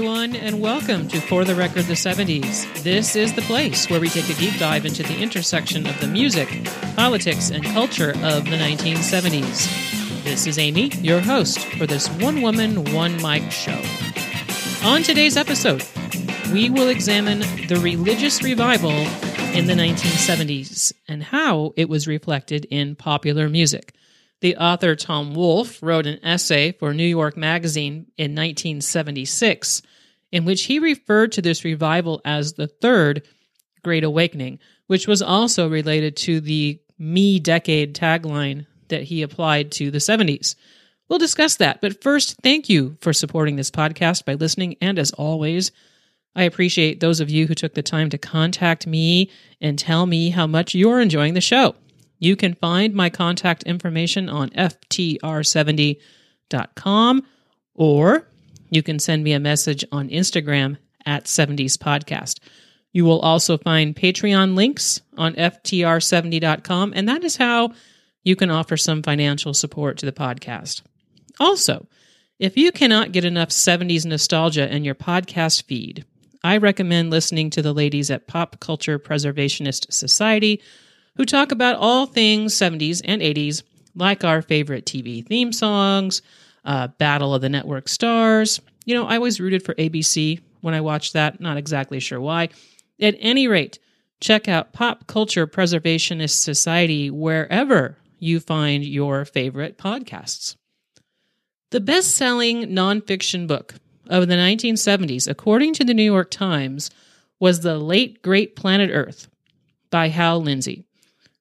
everyone, and welcome to For the Record the 70s. This is the place where we take a deep dive into the intersection of the music, politics, and culture of the 1970s. This is Amy, your host for this one-woman, one-mic show. On today's episode, we will examine the religious revival in the 1970s and how it was reflected in popular music. The author Tom Wolfe wrote an essay for New York Magazine in 1976 in which he referred to this revival as the Third Great Awakening, which was also related to the Me Decade tagline that he applied to the 70s. We'll discuss that, but first, thank you for supporting this podcast by listening, and as always, I appreciate those of you who took the time to contact me and tell me how much you're enjoying the show. You can find my contact information on ftr70.com, or you can send me a message on Instagram at 70s Podcast. You will also find Patreon links on ftr70.com, and that is how you can offer some financial support to the podcast. Also, if you cannot get enough 70s nostalgia in your podcast feed, I recommend listening to the ladies at Pop Culture Preservationist Society, who talk about all things 70s and 80s, like our favorite TV theme songs, Battle of the Network Stars. You know, I always rooted for ABC when I watched that. Not exactly sure why. At any rate, check out Pop Culture Preservationist Society wherever you find your favorite podcasts. The best-selling nonfiction book of the 1970s, according to the New York Times, was The Late Great Planet Earth by Hal Lindsey.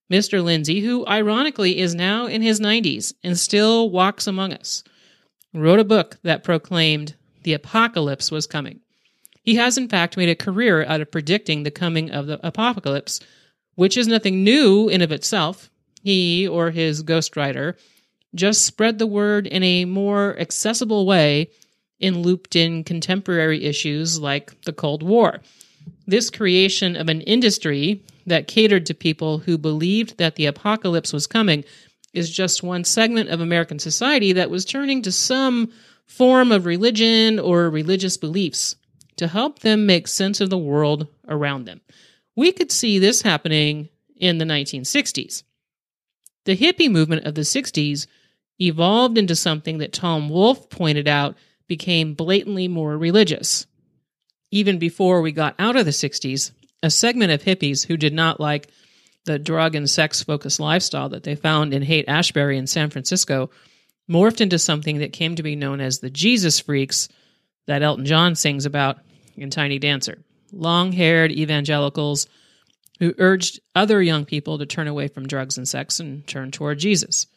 Mr. Lindsey, who ironically is now in his 90s and still walks among us, wrote a book that proclaimed the apocalypse was coming. He has, in fact, made a career out of predicting the coming of the apocalypse, which is nothing new in of itself. He, or his ghostwriter, just spread the word in a more accessible way and looped in contemporary issues like the Cold War. This creation of an industry that catered to people who believed that the apocalypse was coming is just one segment of American society that was turning to some form of religion or religious beliefs to help them make sense of the world around them. We could see this happening in the 1960s. The hippie movement of the 60s evolved into something that Tom Wolfe pointed out became blatantly more religious. Even before we got out of the 60s, a segment of hippies who did not like the drug and sex-focused lifestyle that they found in Haight-Ashbury in San Francisco morphed into something that came to be known as the Jesus Freaks that Elton John sings about in Tiny Dancer. Long-haired evangelicals who urged other young people to turn away from drugs and sex and turn toward Jesus.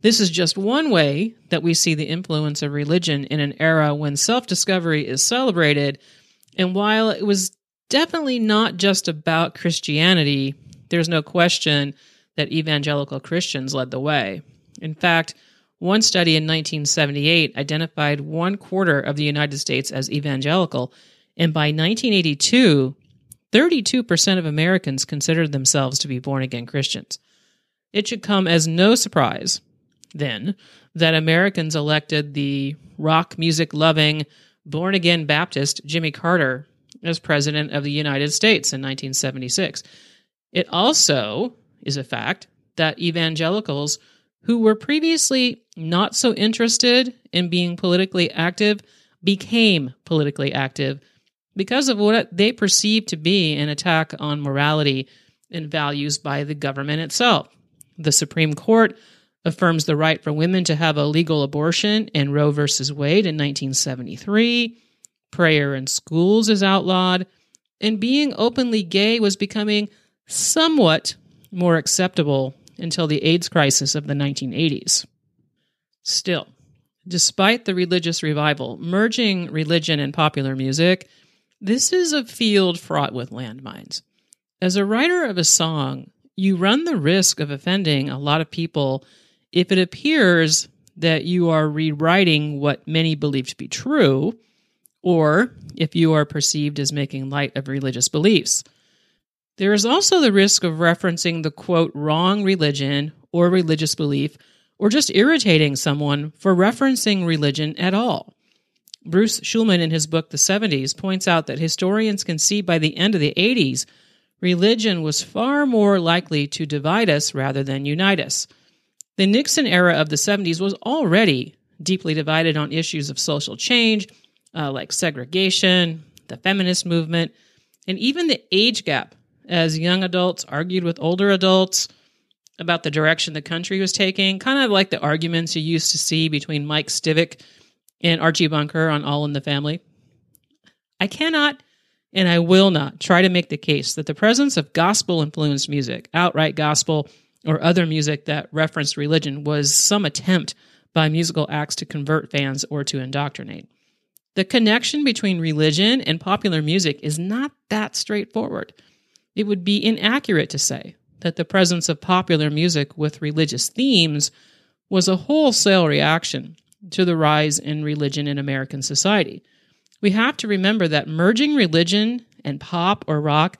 This is just one way that we see the influence of religion in an era when self-discovery is celebrated, and while it was definitely not just about Christianity, there's no question that evangelical Christians led the way. In fact, one study in 1978 identified 1/4 of the United States as evangelical, and by 1982, 32% of Americans considered themselves to be born-again Christians. It should come as no surprise, then, that Americans elected the rock music-loving, born-again Baptist Jimmy Carter as president of the United States in 1976. It also is a fact that evangelicals who were previously not so interested in being politically active became politically active because of what they perceived to be an attack on morality and values by the government itself. The Supreme Court affirms the right for women to have a legal abortion in Roe v. Wade in 1973. Prayer in schools is outlawed, and being openly gay was becoming somewhat more acceptable until the AIDS crisis of the 1980s. Still, despite the religious revival, merging religion and popular music, this is a field fraught with landmines. As a writer of a song, you run the risk of offending a lot of people if it appears that you are rewriting what many believe to be true, or if you are perceived as making light of religious beliefs. There is also the risk of referencing the, quote, wrong religion or religious belief, or just irritating someone for referencing religion at all. Bruce Schulman, in his book The 70s, points out that historians can see by the end of the 80s, religion was far more likely to divide us rather than unite us. The Nixon era of the 70s was already deeply divided on issues of social change, like segregation, the feminist movement, and even the age gap, as young adults argued with older adults about the direction the country was taking, kind of like the arguments you used to see between Mike Stivic and Archie Bunker on All in the Family. I cannot and I will not try to make the case that the presence of gospel-influenced music, outright gospel, or other music that referenced religion was some attempt by musical acts to convert fans or to indoctrinate. The connection between religion and popular music is not that straightforward. It would be inaccurate to say that the presence of popular music with religious themes was a wholesale reaction to the rise in religion in American society. We have to remember that merging religion and pop or rock,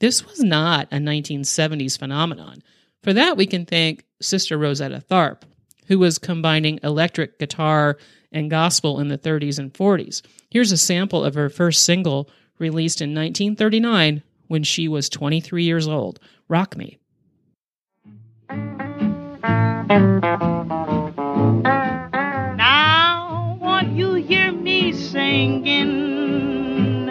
this was not a 1970s phenomenon. For that, we can thank Sister Rosetta Tharpe, who was combining electric guitar and gospel in the 30s and 40s. Here's a sample of her first single, released in 1939 when she was 23 years old, Rock Me. Now won't you hear me singing,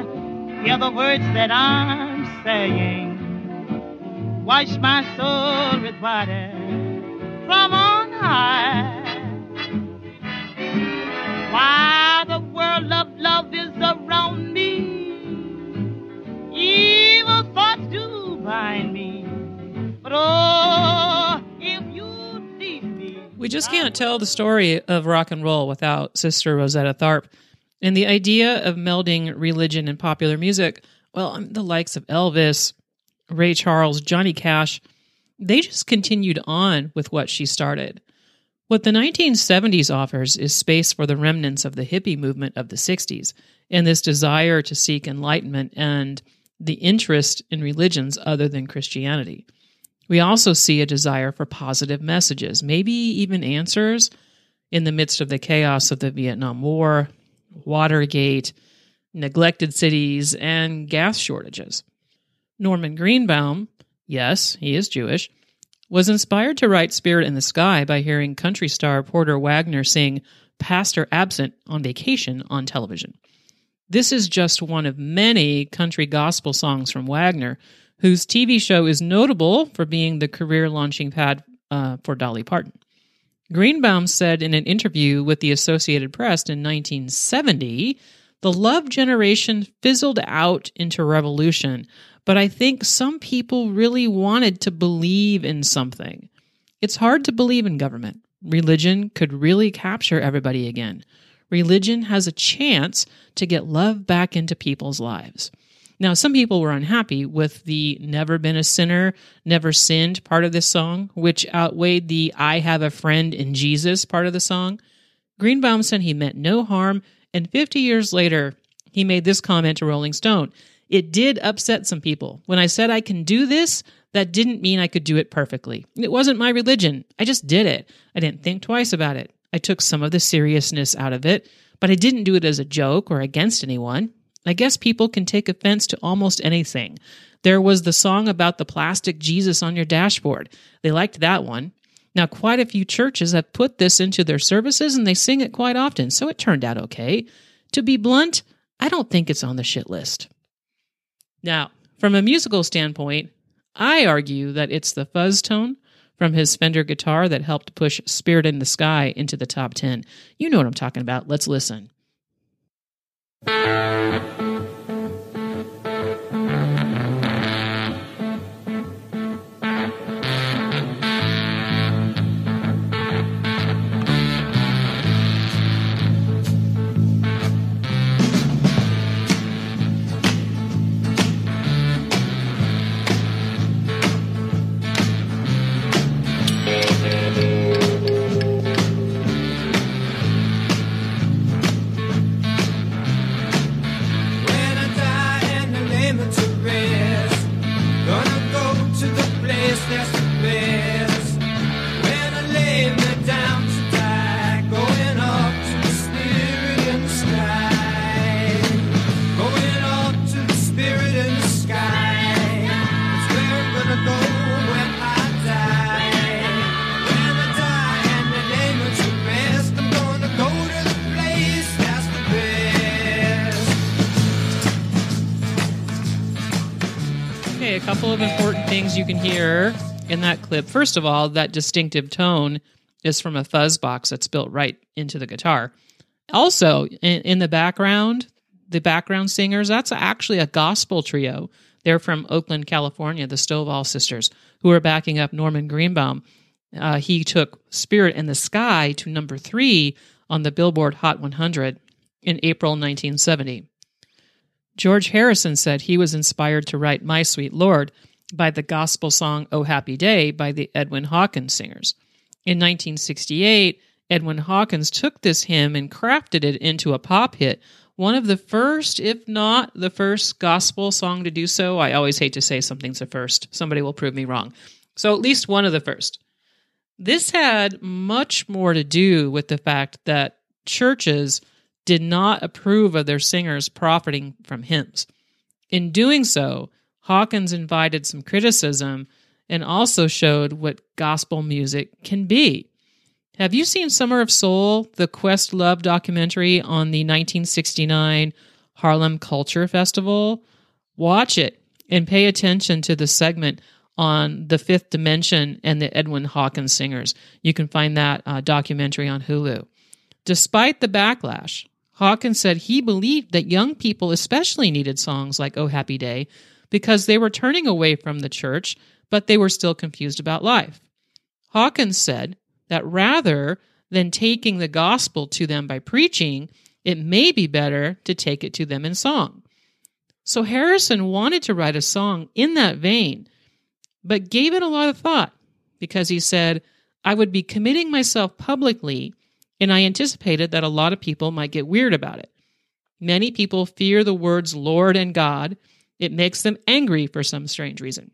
hear the words that I'm saying, wash my soul with water from on high. Why the world of love is around me, evil thoughts do bind me, but oh, if you leave me... We just can't tell the story of rock and roll without Sister Rosetta Tharpe. And the idea of melding religion and popular music, well, the likes of Elvis, Ray Charles, Johnny Cash, they just continued on with what she started. What the 1970s offers is space for the remnants of the hippie movement of the 60s and this desire to seek enlightenment and the interest in religions other than Christianity. We also see a desire for positive messages, maybe even answers, in the midst of the chaos of the Vietnam War, Watergate, neglected cities, and gas shortages. Norman Greenbaum, yes, he is Jewish, was inspired to write Spirit in the Sky by hearing country star Porter Wagner sing Pastor Absent on Vacation on television. This is just one of many country gospel songs from Wagner, whose TV show is notable for being the career launching pad for Dolly Parton. Greenbaum said in an interview with the Associated Press in 1970, "The love generation fizzled out into revolution, but I think some people really wanted to believe in something. It's hard to believe in government. Religion could really capture everybody again. Religion has a chance to get love back into people's lives." Now, some people were unhappy with the "Never Been a Sinner, Never Sinned" part of this song, which outweighed the "I Have a Friend in Jesus" part of the song. Greenbaum said he meant no harm, and 50 years later, he made this comment to Rolling Stone: "It did upset some people. When I said I can do this, that didn't mean I could do it perfectly. It wasn't my religion. I just did it. I didn't think twice about it. I took some of the seriousness out of it, but I didn't do it as a joke or against anyone. I guess people can take offense to almost anything. There was the song about the plastic Jesus on your dashboard. They liked that one. Now, quite a few churches have put this into their services, and they sing it quite often, so it turned out okay. To be blunt, I don't think it's on the shit list." Now, from a musical standpoint, I argue that it's the fuzz tone from his Fender guitar that helped push Spirit in the Sky into the top 10. You know what I'm talking about. Let's listen. Okay, a couple of important things you can hear in that clip. First of all, that distinctive tone is from a fuzz box that's built right into the guitar. Also, in the background singers, that's actually a gospel trio. They're from Oakland, California, the Stovall sisters, who are backing up Norman Greenbaum. He took Spirit in the Sky to number 3 on the Billboard Hot 100 in April 1970. George Harrison said he was inspired to write My Sweet Lord by the gospel song Oh Happy Day by the Edwin Hawkins Singers. In 1968, Edwin Hawkins took this hymn and crafted it into a pop hit, one of the first, if not the first, gospel song to do so. I always hate to say something's a first. Somebody will prove me wrong. So at least one of the first. This had much more to do with the fact that churches did not approve of their singers profiting from hymns. In doing so, Hawkins invited some criticism and also showed what gospel music can be. Have you seen Summer of Soul, the Questlove documentary on the 1969 Harlem Culture Festival? Watch it and pay attention to the segment on the Fifth Dimension and the Edwin Hawkins Singers. You can find that documentary on Hulu. Despite the backlash, Hawkins said he believed that young people especially needed songs like Oh Happy Day because they were turning away from the church, but they were still confused about life. Hawkins said that rather than taking the gospel to them by preaching, it may be better to take it to them in song. So Harrison wanted to write a song in that vein, but gave it a lot of thought because he said, I would be committing myself publicly, and I anticipated that a lot of people might get weird about it. Many people fear the words Lord and God. It makes them angry for some strange reason.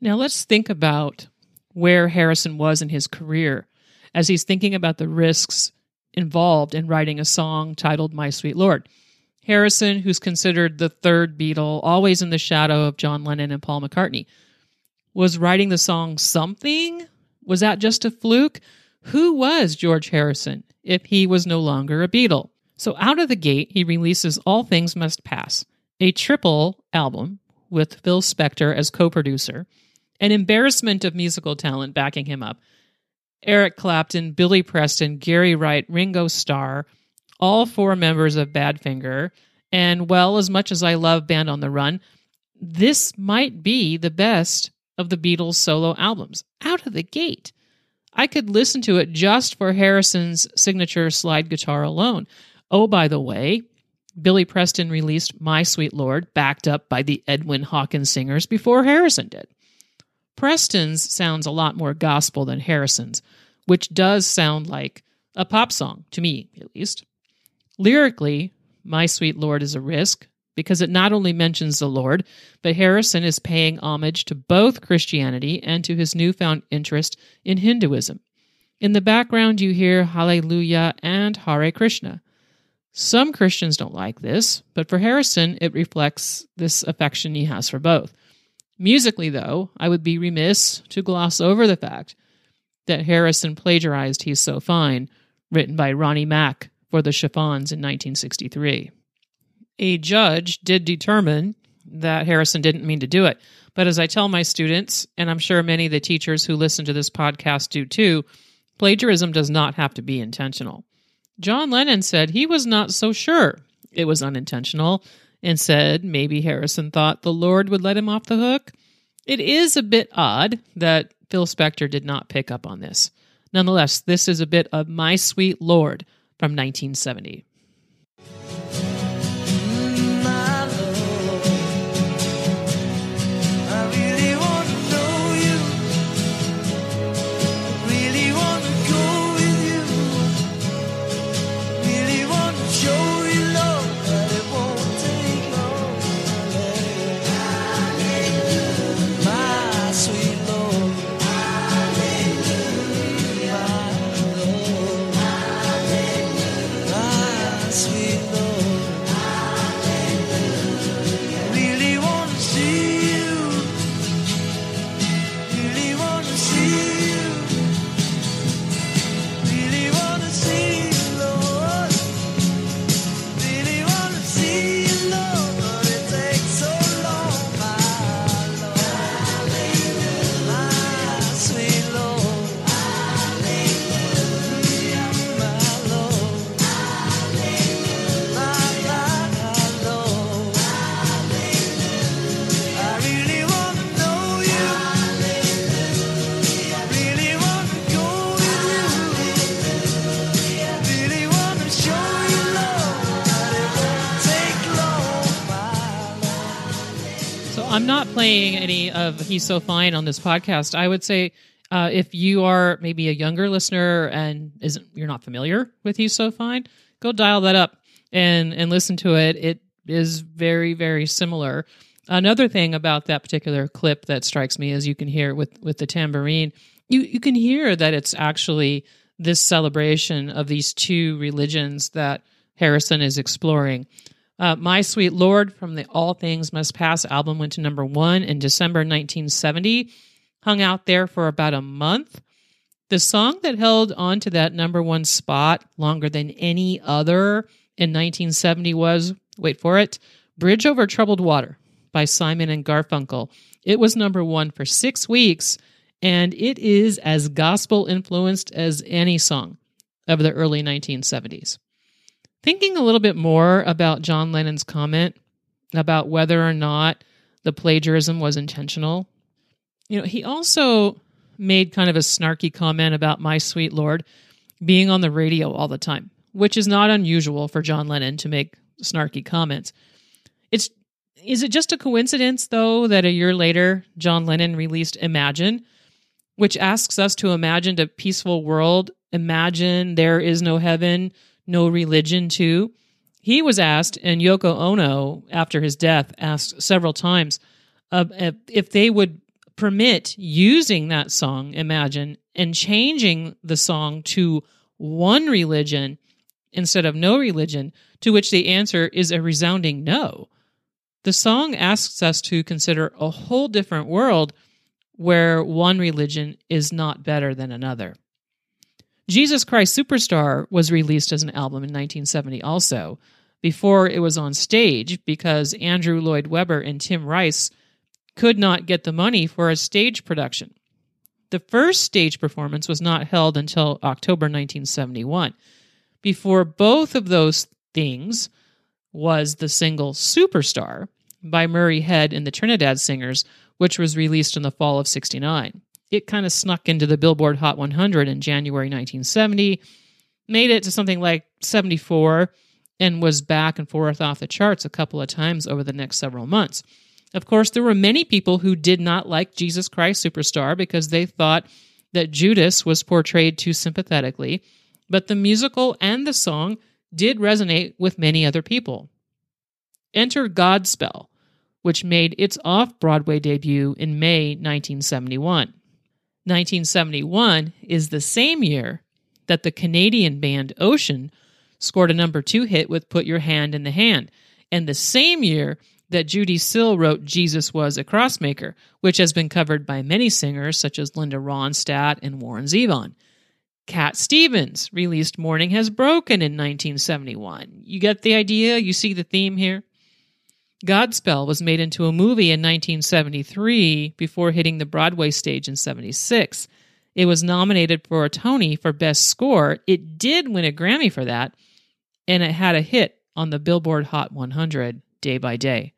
Now let's think about where Harrison was in his career as he's thinking about the risks involved in writing a song titled My Sweet Lord. Harrison, who's considered the third Beatle, always in the shadow of John Lennon and Paul McCartney, was writing the song something? Was that just a fluke? Who was George Harrison if he was no longer a Beatle? So out of the gate, he releases All Things Must Pass, a triple album with Phil Spector as co-producer, an embarrassment of musical talent backing him up. Eric Clapton, Billy Preston, Gary Wright, Ringo Starr, all 4 members of Badfinger, and well, as much as I love Band on the Run, this might be the best of the Beatles' solo albums. Out of the gate. I could listen to it just for Harrison's signature slide guitar alone. Oh, by the way, Billy Preston released My Sweet Lord, backed up by the Edwin Hawkins Singers, before Harrison did. Preston's sounds a lot more gospel than Harrison's, which does sound like a pop song, to me at least. Lyrically, My Sweet Lord is a risk, because it not only mentions the Lord, but Harrison is paying homage to both Christianity and to his newfound interest in Hinduism. In the background, you hear Hallelujah and Hare Krishna. Some Christians don't like this, but for Harrison, it reflects this affection he has for both. Musically, though, I would be remiss to gloss over the fact that Harrison plagiarized He's So Fine, written by Ronnie Mack for the Chiffons in 1963. A judge did determine that Harrison didn't mean to do it. But as I tell my students, and I'm sure many of the teachers who listen to this podcast do too, plagiarism does not have to be intentional. John Lennon said he was not so sure it was unintentional and said maybe Harrison thought the Lord would let him off the hook. It is a bit odd that Phil Spector did not pick up on this. Nonetheless, this is a bit of My Sweet Lord from 1970. playing any of He's So Fine on this podcast, I would say if you are maybe a younger listener and you're not familiar with He's So Fine, go dial that up and listen to it. It is very, very similar. Another thing about that particular clip that strikes me is you can hear with the tambourine, you can hear that it's actually this celebration of these two religions that Harrison is exploring. My Sweet Lord from the All Things Must Pass album went to number 1 in December 1970, hung out there for about a month. The song that held on to that number 1 spot longer than any other in 1970 was, wait for it, Bridge Over Troubled Water by Simon and Garfunkel. It was number 1 for 6 weeks, and it is as gospel-influenced as any song of the early 1970s. Thinking a little bit more about John Lennon's comment about whether or not the plagiarism was intentional, he also made kind of a snarky comment about My Sweet Lord being on the radio all the time, which is not unusual for John Lennon to make snarky comments. Is it just a coincidence, though, that a year later, John Lennon released Imagine, which asks us to imagine a peaceful world, imagine there is no heaven, no religion too? He was asked, and Yoko Ono, after his death, asked several times if they would permit using that song, Imagine, and changing the song to one religion instead of no religion, to which the answer is a resounding no. The song asks us to consider a whole different world where one religion is not better than another. Jesus Christ Superstar was released as an album in 1970 also, before it was on stage, because Andrew Lloyd Webber and Tim Rice could not get the money for a stage production. The first stage performance was not held until October 1971. Before both of those things was the single Superstar by Murray Head and the Trinidad Singers, which was released in the fall of 1969. It kind of snuck into the Billboard Hot 100 in January 1970, made it to something like 74, and was back and forth off the charts a couple of times over the next several months. Of course, there were many people who did not like Jesus Christ Superstar because they thought that Judas was portrayed too sympathetically, but the musical and the song did resonate with many other people. Enter Godspell, which made its off-Broadway debut in May 1971. 1971 is the same year that the Canadian band Ocean scored a number 2 hit with Put Your Hand in the Hand, and the same year that Judy Sill wrote Jesus Was a Crossmaker, which has been covered by many singers such as Linda Ronstadt and Warren Zevon. Cat Stevens released Morning Has Broken in 1971. You get the idea? You see the theme here? Godspell was made into a movie in 1973 before hitting the Broadway stage in 1976. It was nominated for a Tony for Best Score. It did win a Grammy for that, and it had a hit on the Billboard Hot 100 day by day.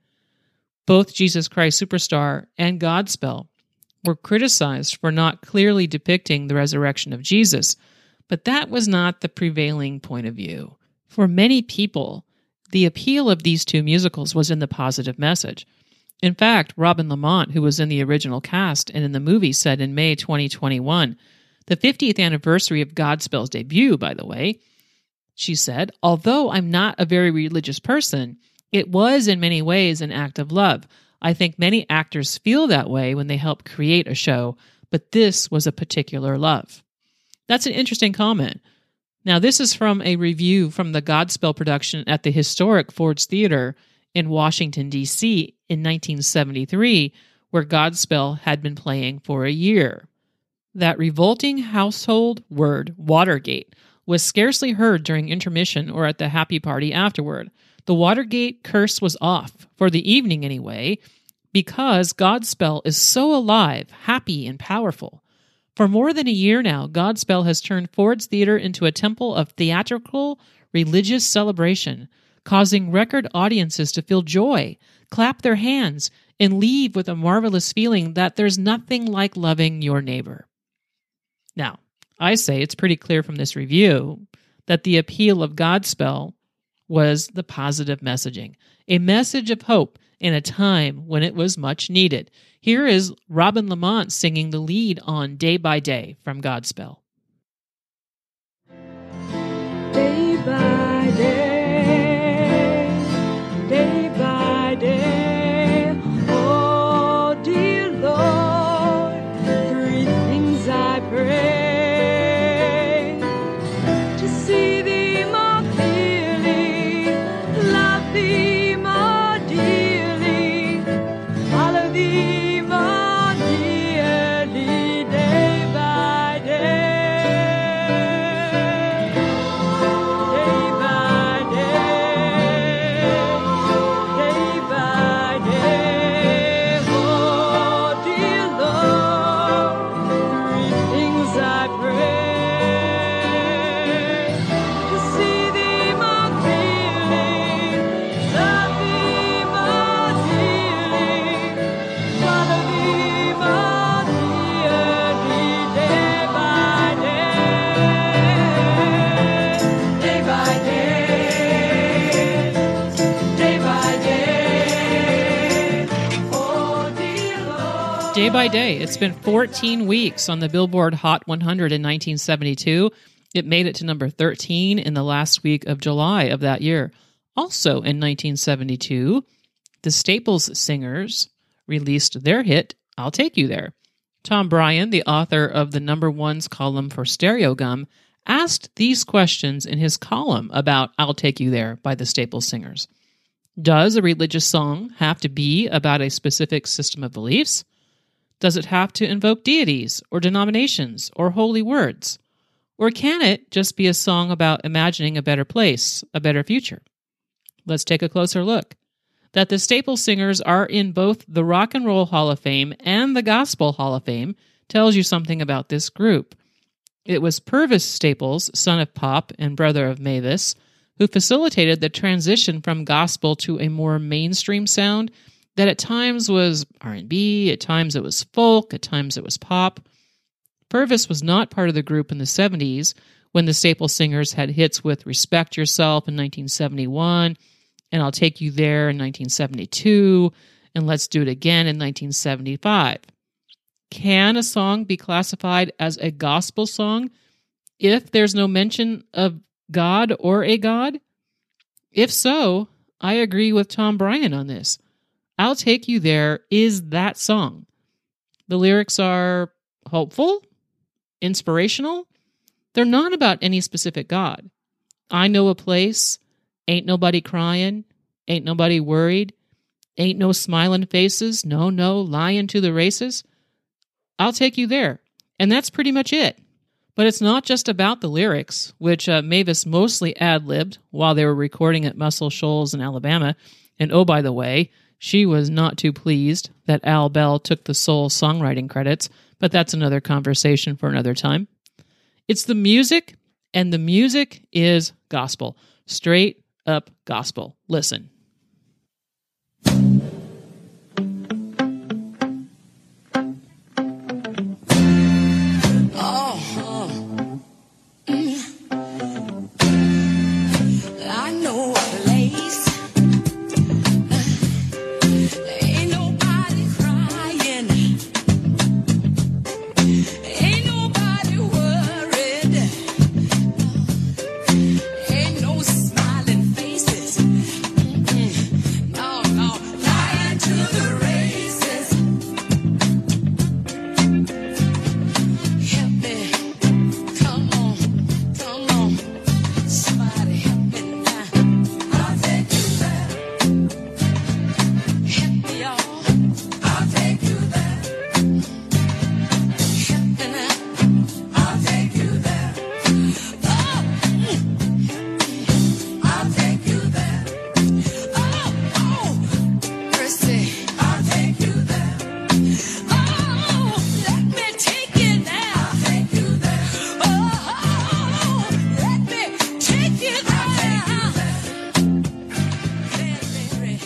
Both Jesus Christ Superstar and Godspell were criticized for not clearly depicting the resurrection of Jesus, but that was not the prevailing point of view. For many people, the appeal of these two musicals was in the positive message. In fact, Robin Lamont, who was in the original cast and in the movie, said in May 2021, the 50th anniversary of Godspell's debut, by the way, she said, "Although I'm not a very religious person, it was in many ways an act of love. I think many actors feel that way when they help create a show, but this was a particular love." That's an interesting comment. Now, this is from a review from the Godspell production at the historic Ford's Theater in Washington, D.C. in 1973, where Godspell had been playing for a year. That revolting household word, Watergate, was scarcely heard during intermission or at the happy party afterward. The Watergate curse was off, for the evening anyway, because Godspell is so alive, happy, and powerful. For more than a year now, Godspell has turned Ford's Theater into a temple of theatrical, religious celebration, causing record audiences to feel joy, clap their hands, and leave with a marvelous feeling that there's nothing like loving your neighbor. Now, I say it's pretty clear from this review that the appeal of Godspell was the positive messaging, a message of hope in a time when it was much needed. Here is Robin Lamont singing the lead on Day by Day from Godspell. Day by day. Day by Day. It spent 14 weeks on the Billboard Hot 100 in 1972. It made it to number 13 in the last week of July of that year. Also in 1972, the Staples Singers released their hit, I'll Take You There. Tom Bryan, the author of the number ones column for Stereogum, asked these questions in his column about I'll Take You There by the Staples Singers. Does a religious song have to be about a specific system of beliefs? Does it have to invoke deities or denominations or holy words? Or can it just be a song about imagining a better place, a better future? Let's take a closer look. That the Staples Singers are in both the Rock and Roll Hall of Fame and the Gospel Hall of Fame tells you something about this group. It was Purvis Staples, son of Pop and brother of Mavis, who facilitated the transition from gospel to a more mainstream sound that at times was R&B, at times it was folk, at times it was pop. Purvis was not part of the group in the 70s when the Staples Singers had hits with Respect Yourself in 1971 and I'll Take You There in 1972 and Let's Do It Again in 1975. Can a song be classified as a gospel song if there's no mention of God or a God? If so, I agree with Tom Bryan on this. I'll Take You There is that song. The lyrics are hopeful, inspirational. They're not about any specific God. I know a place, ain't nobody crying, ain't nobody worried, ain't no smiling faces, no, lying to the races. I'll take you there. And that's pretty much it. But it's not just about the lyrics, which Mavis mostly ad-libbed while they were recording at Muscle Shoals in Alabama. And oh, by the way, she was not too pleased that Al Bell took the sole songwriting credits, but that's another conversation for another time. It's the music, and the music is gospel. Straight up gospel. Listen.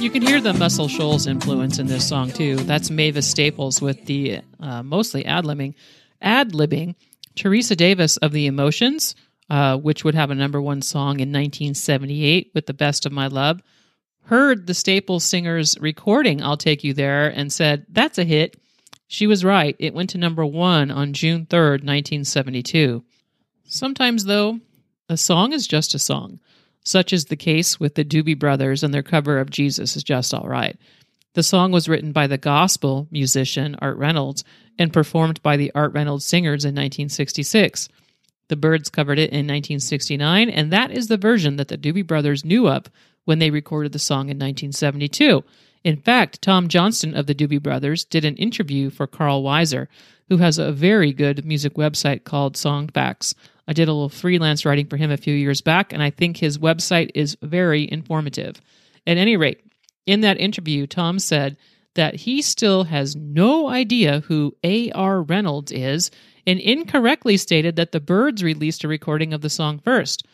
You can hear the Muscle Shoals influence in this song, too. That's Mavis Staples with the mostly ad-libbing. Teresa Davis of The Emotions, which would have a number one song in 1978 with The Best of My Love. heard the Staples Singers recording I'll Take You There and said, that's a hit. She was right. It went to number one on June 3rd, 1972. Sometimes, though, a song is just a song, such is the case with the Doobie Brothers and their cover of Jesus Is Just All Right. The song was written by the gospel musician Art Reynolds and performed by the Art Reynolds Singers in 1966. The Byrds covered it in 1969, and that is the version that the Doobie Brothers knew of when they recorded the song in 1972. In fact, Tom Johnston of the Doobie Brothers did an interview for Carl Weiser, who has a very good music website called Song Facts. I did a little freelance writing for him a few years back, and I think his website is very informative. At any rate, in that interview, Tom said that he still has no idea who A.R. Reynolds is and incorrectly stated that the Byrds released a recording of the song first.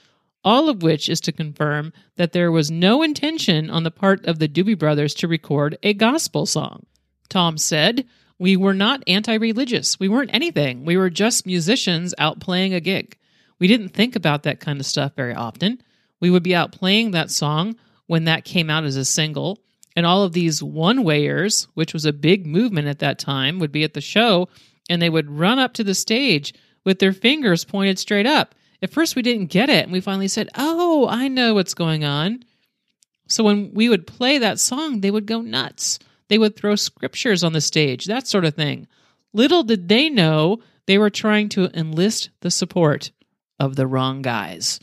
All of which is to confirm that there was no intention on the part of the Doobie Brothers to record a gospel song. Tom said, "We were not anti-religious. We weren't anything. We were just musicians out playing a gig. We didn't think about that kind of stuff very often. We would be out playing that song when that came out as a single, and all of these one-wayers, which was a big movement at that time, would be at the show, and they would run up to the stage with their fingers pointed straight up. At first, we didn't get it, and we finally said, oh, I know what's going on. So when we would play that song, they would go nuts. They would throw scriptures on the stage, that sort of thing. Little did they know they were trying to enlist the support of the wrong guys."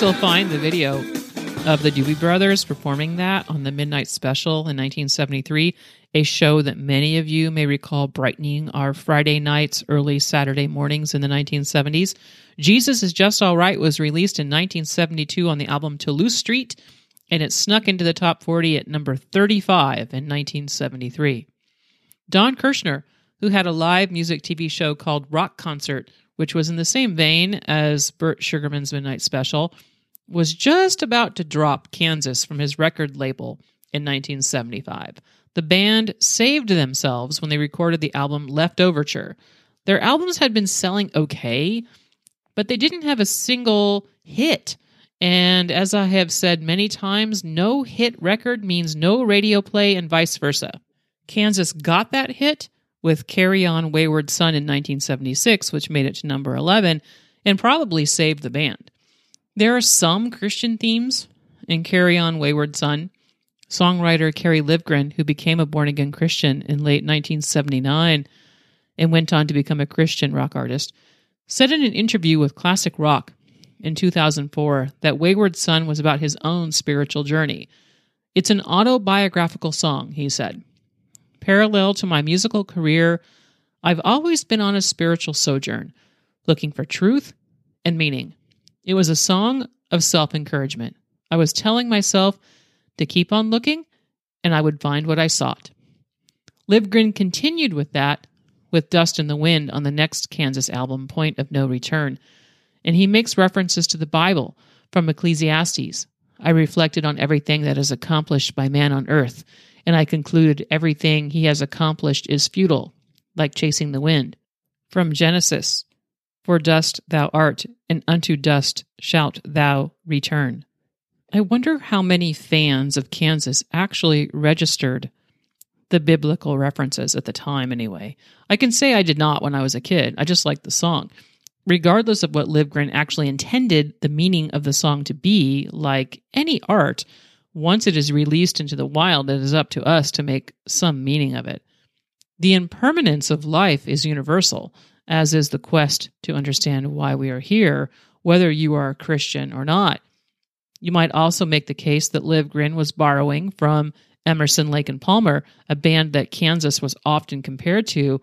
You'll find the video of the Doobie Brothers performing that on the Midnight Special in 1973, a show that many of you may recall brightening our Friday nights, early Saturday mornings in the 1970s. Jesus Is Just All Right was released in 1972 on the album Toulouse Street, and it snuck into the top 40 at number 35 in 1973. Don Kirshner, who had a live music TV show called Rock Concert, which was in the same vein as Bert Sugarman's Midnight Special, was just about to drop Kansas from his record label in 1975. The band saved themselves when they recorded the album Left Overture. Their albums had been selling okay, but they didn't have a single hit. And as I have said many times, no hit record means no radio play and vice versa. Kansas got that hit with Carry On Wayward Son in 1976, which made it to number 11, and probably saved the band. There are some Christian themes in Carry On Wayward Son. Songwriter Carrie Livgren, who became a born-again Christian in late 1979 and went on to become a Christian rock artist, said in an interview with Classic Rock in 2004 that Wayward Son was about his own spiritual journey. "It's an autobiographical song," he said. "Parallel to my musical career, I've always been on a spiritual sojourn, looking for truth and meaning. It was a song of self-encouragement. I was telling myself to keep on looking, and I would find what I sought." Livgren continued with that with Dust in the Wind on the next Kansas album, Point of No Return, and he makes references to the Bible from Ecclesiastes. "I reflected on everything that is accomplished by man on earth, and I concluded everything he has accomplished is futile, like chasing the wind." From Genesis, "For dust thou art, and unto dust shalt thou return." I wonder how many fans of Kansas actually registered the biblical references at the time anyway. I can say I did not when I was a kid. I just liked the song. Regardless of what Livgren actually intended the meaning of the song to be, like any art, once it is released into the wild, it is up to us to make some meaning of it. The impermanence of life is universal, as is the quest to understand why we are here, whether you are a Christian or not. You might also make the case that Livgren was borrowing from Emerson, Lake & Palmer, a band that Kansas was often compared to,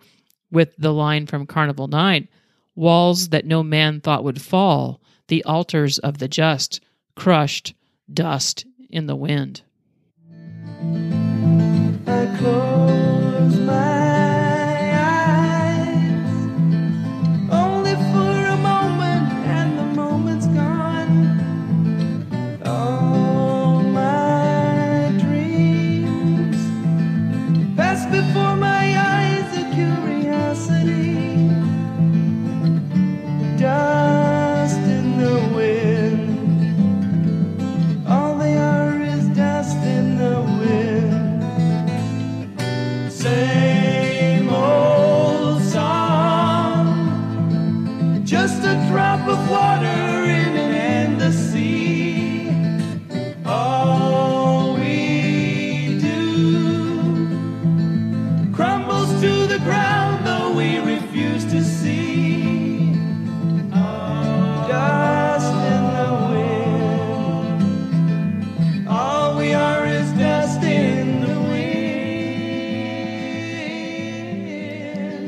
with the line from Carnival Night, "Walls that no man thought would fall, the altars of the just, crushed, dust in the wind." I close my eyes, only for a moment, and the moment's gone. All my dreams pass before my eyes, a curiosity. Dust in the wind. All they are is dust in the wind. Same old song, just a drop of water in an endless sea. All we do crumbles to the ground, though we refuse to see.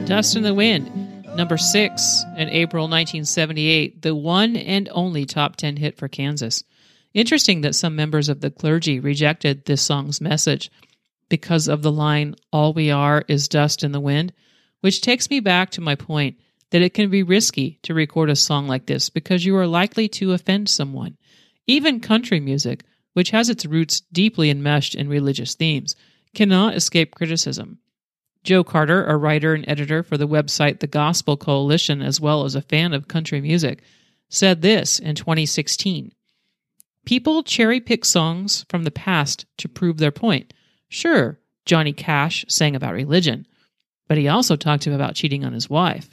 Dust in the Wind, number 6 in April 1978, the one and only top 10 hit for Kansas. Interesting that some members of the clergy rejected this song's message because of the line, "All we are is dust in the wind," which takes me back to my point that it can be risky to record a song like this because you are likely to offend someone. Even country music, which has its roots deeply enmeshed in religious themes, cannot escape criticism. Joe Carter, a writer and editor for the website The Gospel Coalition, as well as a fan of country music, said this in 2016. "People cherry-pick songs from the past to prove their point. Sure, Johnny Cash sang about religion, but he also talked about cheating on his wife.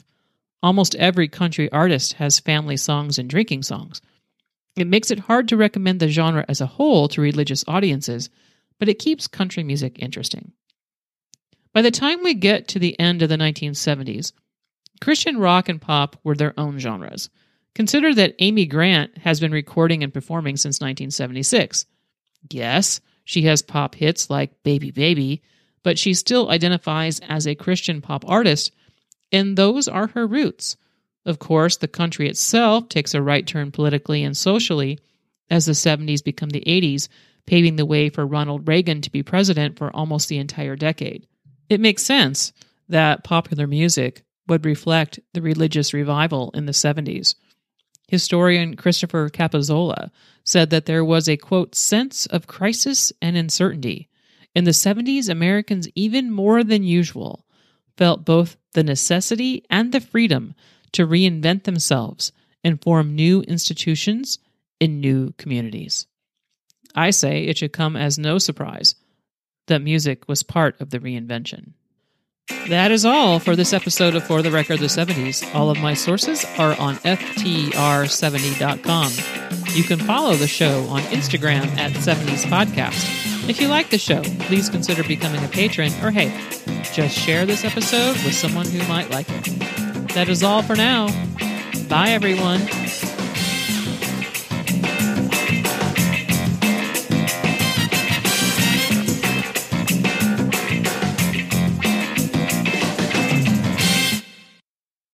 Almost every country artist has family songs and drinking songs. It makes it hard to recommend the genre as a whole to religious audiences, but it keeps country music interesting." By the time we get to the end of the 1970s, Christian rock and pop were their own genres. Consider that Amy Grant has been recording and performing since 1976. Yes, she has pop hits like Baby Baby, but she still identifies as a Christian pop artist, and those are her roots. Of course, the country itself takes a right turn politically and socially as the 70s become the 80s, paving the way for Ronald Reagan to be president for almost the entire decade. It makes sense that popular music would reflect the religious revival in the 70s. Historian Christopher Capozola said that there was a, quote, "sense of crisis and uncertainty. In the 70s, Americans, even more than usual, felt both the necessity and the freedom to reinvent themselves and form new institutions in new communities." I say it should come as no surprise that music was part of the reinvention. That is all for this episode of For the Record the 70s. All of my sources are on FTR70.com. You can follow the show on Instagram at 70s Podcast. If you like the show, please consider becoming a patron, or hey, just share this episode with someone who might like it. That is all for now. Bye, everyone.